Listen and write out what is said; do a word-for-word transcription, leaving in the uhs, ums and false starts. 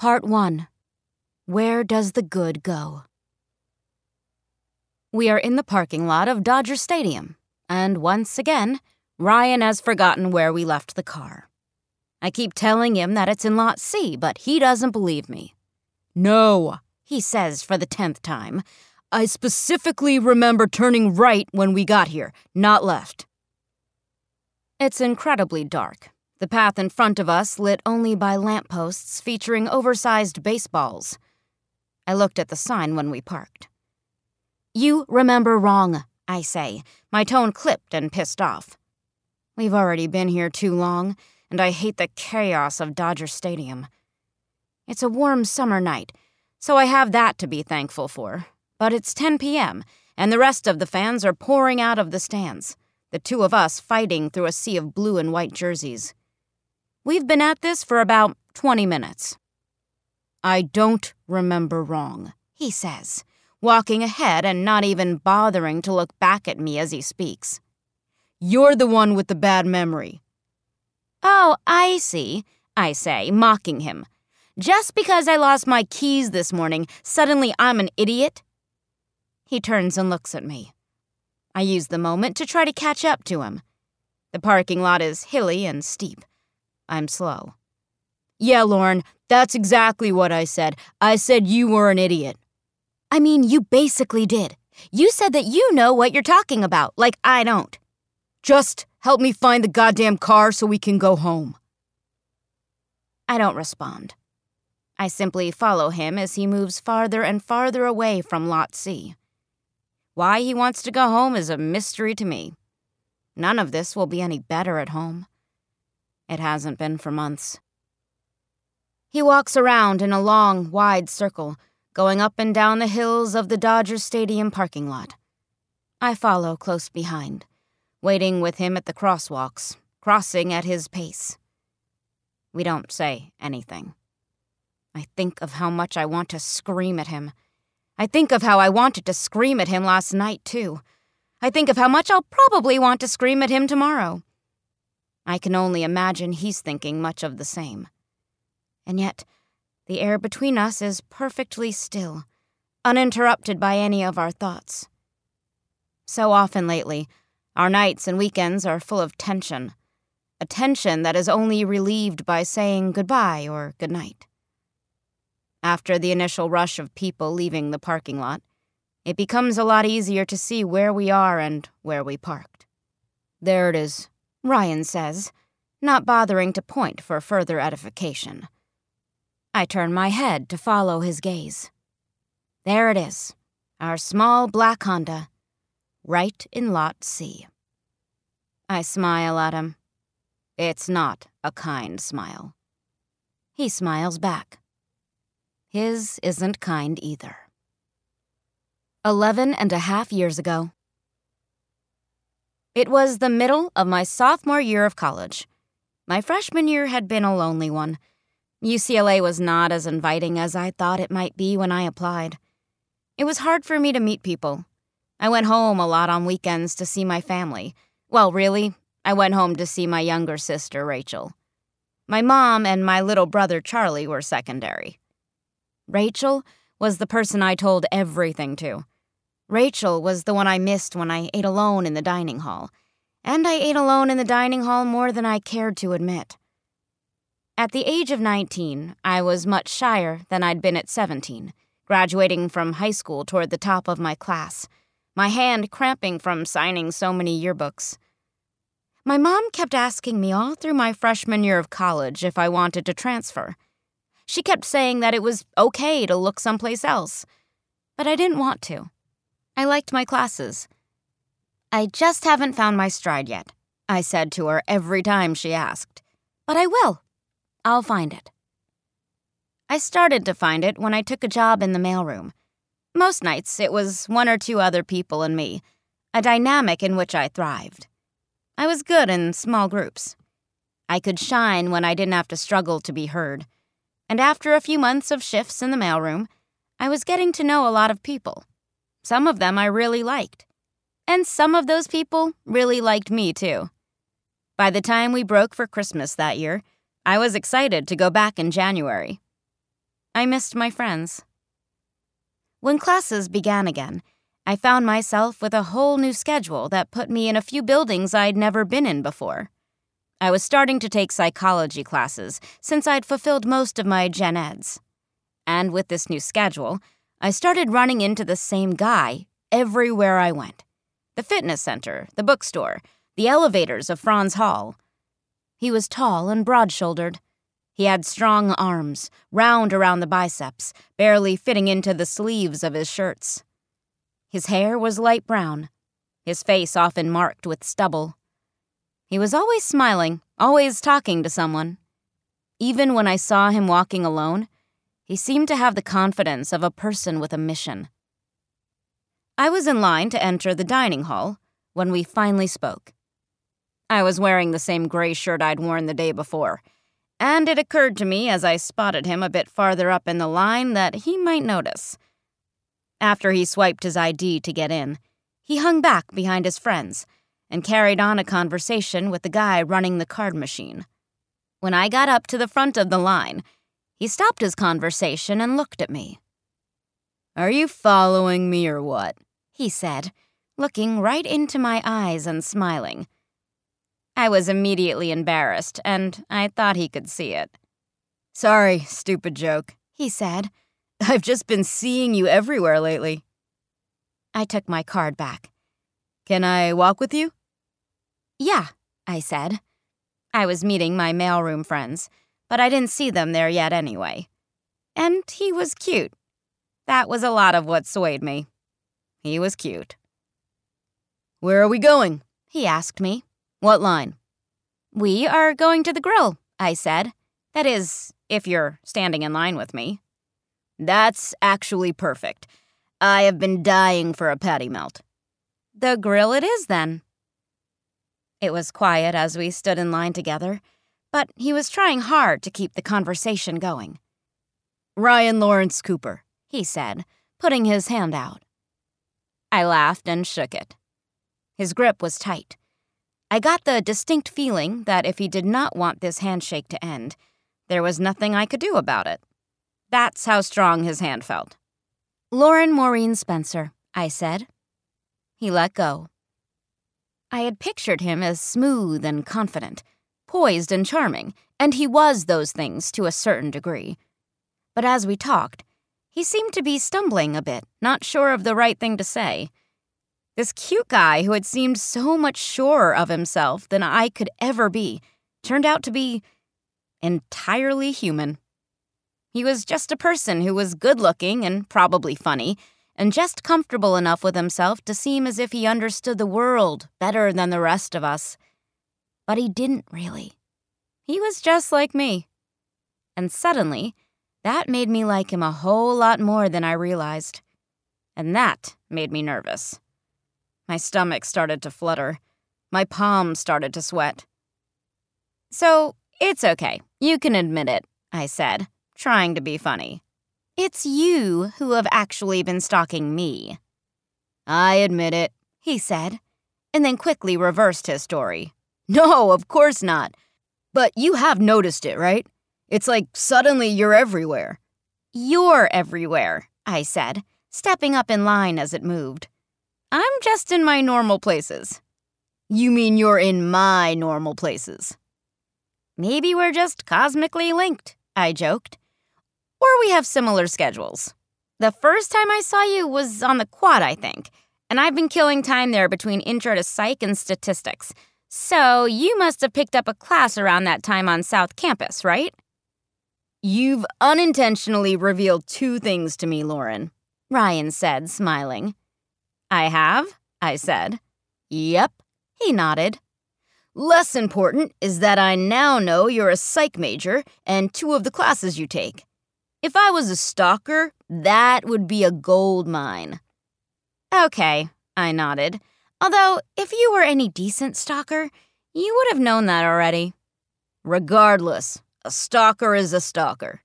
Part one. Where does the good go? We are in the parking lot of Dodger Stadium, and once again, Ryan has forgotten where we left the car. I keep telling him that it's in Lot C, but he doesn't believe me. No, he says for the tenth time. I specifically remember turning right when we got here, not left. It's incredibly dark. The path in front of us lit only by lampposts featuring oversized baseballs. I looked at the sign when we parked. You remember wrong, I say, my tone clipped and pissed off. We've already been here too long, and I hate the chaos of Dodger Stadium. It's a warm summer night, so I have that to be thankful for. But it's ten p.m., and the rest of the fans are pouring out of the stands, the two of us fighting through a sea of blue and white jerseys. We've been at this for about twenty minutes. I don't remember wrong, he says, walking ahead and not even bothering to look back at me as he speaks. You're the one with the bad memory. Oh, I see, I say, mocking him. Just because I lost my keys this morning, suddenly I'm an idiot? He turns and looks at me. I use the moment to try to catch up to him. The parking lot is hilly and steep. I'm slow. Yeah, Lauren, that's exactly what I said. I said you were an idiot. I mean, you basically did. You said that you know what you're talking about, like I don't. Just help me find the goddamn car so we can go home. I don't respond. I simply follow him as he moves farther and farther away from Lot C. Why he wants to go home is a mystery to me. None of this will be any better at home. It hasn't been for months. He walks around in a long, wide circle, going up and down the hills of the Dodger Stadium parking lot. I follow close behind, waiting with him at the crosswalks, crossing at his pace. We don't say anything. I think of how much I want to scream at him. I think of how I wanted to scream at him last night, too. I think of how much I'll probably want to scream at him tomorrow. I can only imagine he's thinking much of the same. And yet, the air between us is perfectly still, uninterrupted by any of our thoughts. So often lately, our nights and weekends are full of tension, a tension that is only relieved by saying goodbye or goodnight. After the initial rush of people leaving the parking lot, it becomes a lot easier to see where we are and where we parked. There it is, Ryan says, not bothering to point for further edification. I turn my head to follow his gaze. There it is, our small black Honda, right in Lot C. I smile at him. It's not a kind smile. He smiles back. His isn't kind either. Eleven and a half years ago. It was the middle of my sophomore year of college. My freshman year had been a lonely one. U C L A was not as inviting as I thought it might be when I applied. It was hard for me to meet people. I went home a lot on weekends to see my family. Well, really, I went home to see my younger sister, Rachel. My mom and my little brother, Charlie, were secondary. Rachel was the person I told everything to. Rachel was the one I missed when I ate alone in the dining hall, and I ate alone in the dining hall more than I cared to admit. At the age of nineteen, I was much shyer than I'd been at seventeen, graduating from high school toward the top of my class, my hand cramping from signing so many yearbooks. My mom kept asking me all through my freshman year of college if I wanted to transfer. She kept saying that it was okay to look someplace else, but I didn't want to. I liked my classes. I just haven't found my stride yet, I said to her every time she asked. But I will. I'll find it. I started to find it when I took a job in the mailroom. Most nights, it was one or two other people and me, a dynamic in which I thrived. I was good in small groups. I could shine when I didn't have to struggle to be heard. And after a few months of shifts in the mailroom, I was getting to know a lot of people. Some of them I really liked, and some of those people really liked me too. By the time we broke for Christmas that year, I was excited to go back in January. I missed my friends. When classes began again, I found myself with a whole new schedule that put me in a few buildings I'd never been in before. I was starting to take psychology classes since I'd fulfilled most of my gen eds. And with this new schedule, I started running into the same guy everywhere I went. The fitness center, the bookstore, the elevators of Franz Hall. He was tall and broad-shouldered. He had strong arms, round around the biceps, barely fitting into the sleeves of his shirts. His hair was light brown, his face often marked with stubble. He was always smiling, always talking to someone. Even when I saw him walking alone, he seemed to have the confidence of a person with a mission. I was in line to enter the dining hall when we finally spoke. I was wearing the same gray shirt I'd worn the day before, and it occurred to me as I spotted him a bit farther up in the line that he might notice. After he swiped his I D to get in, he hung back behind his friends and carried on a conversation with the guy running the card machine. When I got up to the front of the line, he stopped his conversation and looked at me. "Are you following me or what?" he said, looking right into my eyes and smiling. I was immediately embarrassed, and I thought he could see it. "Sorry, stupid joke," he said. "I've just been seeing you everywhere lately." I took my card back. "Can I walk with you?" "Yeah," I said. I was meeting my mailroom friends, but I didn't see them there yet anyway. And he was cute. That was a lot of what swayed me. He was cute. "Where are we going?" he asked me. "What line?" "We are going to the grill," I said. "That is, if you're standing in line with me." "That's actually perfect. I have been dying for a patty melt." "The grill it is, then." It was quiet as we stood in line together, but he was trying hard to keep the conversation going. "Ryan Lawrence Cooper," he said, putting his hand out. I laughed and shook it. His grip was tight. I got the distinct feeling that if he did not want this handshake to end, there was nothing I could do about it. That's how strong his hand felt. "Lauren Maureen Spencer," I said. He let go. I had pictured him as smooth and confident, poised and charming, and he was those things to a certain degree. But as we talked, he seemed to be stumbling a bit, not sure of the right thing to say. This cute guy who had seemed so much surer of himself than I could ever be turned out to be entirely human. He was just a person who was good-looking and probably funny and just comfortable enough with himself to seem as if he understood the world better than the rest of us. But he didn't really. He was just like me. And suddenly, that made me like him a whole lot more than I realized. And that made me nervous. My stomach started to flutter. My palms started to sweat. "So, it's okay. You can admit it," I said, trying to be funny. "It's you who have actually been stalking me." "I admit it," he said, and then quickly reversed his story. "No, of course not. But you have noticed it, right? It's like suddenly you're everywhere." "You're everywhere," I said, stepping up in line as it moved. "I'm just in my normal places." "You mean you're in my normal places?" "Maybe we're just cosmically linked," I joked. "Or we have similar schedules. The first time I saw you was on the quad, I think, and I've been killing time there between intro to psych and statistics. So you must have picked up a class around that time on South Campus, right?" "You've unintentionally revealed two things to me, Lauren," Ryan said, smiling. "I have," I said. "Yep," he nodded. "Less important is that I now know you're a psych major and two of the classes you take. If I was a stalker, that would be a gold mine." "Okay," I nodded. "Although, if you were any decent stalker, you would have known that already." "Regardless, a stalker is a stalker.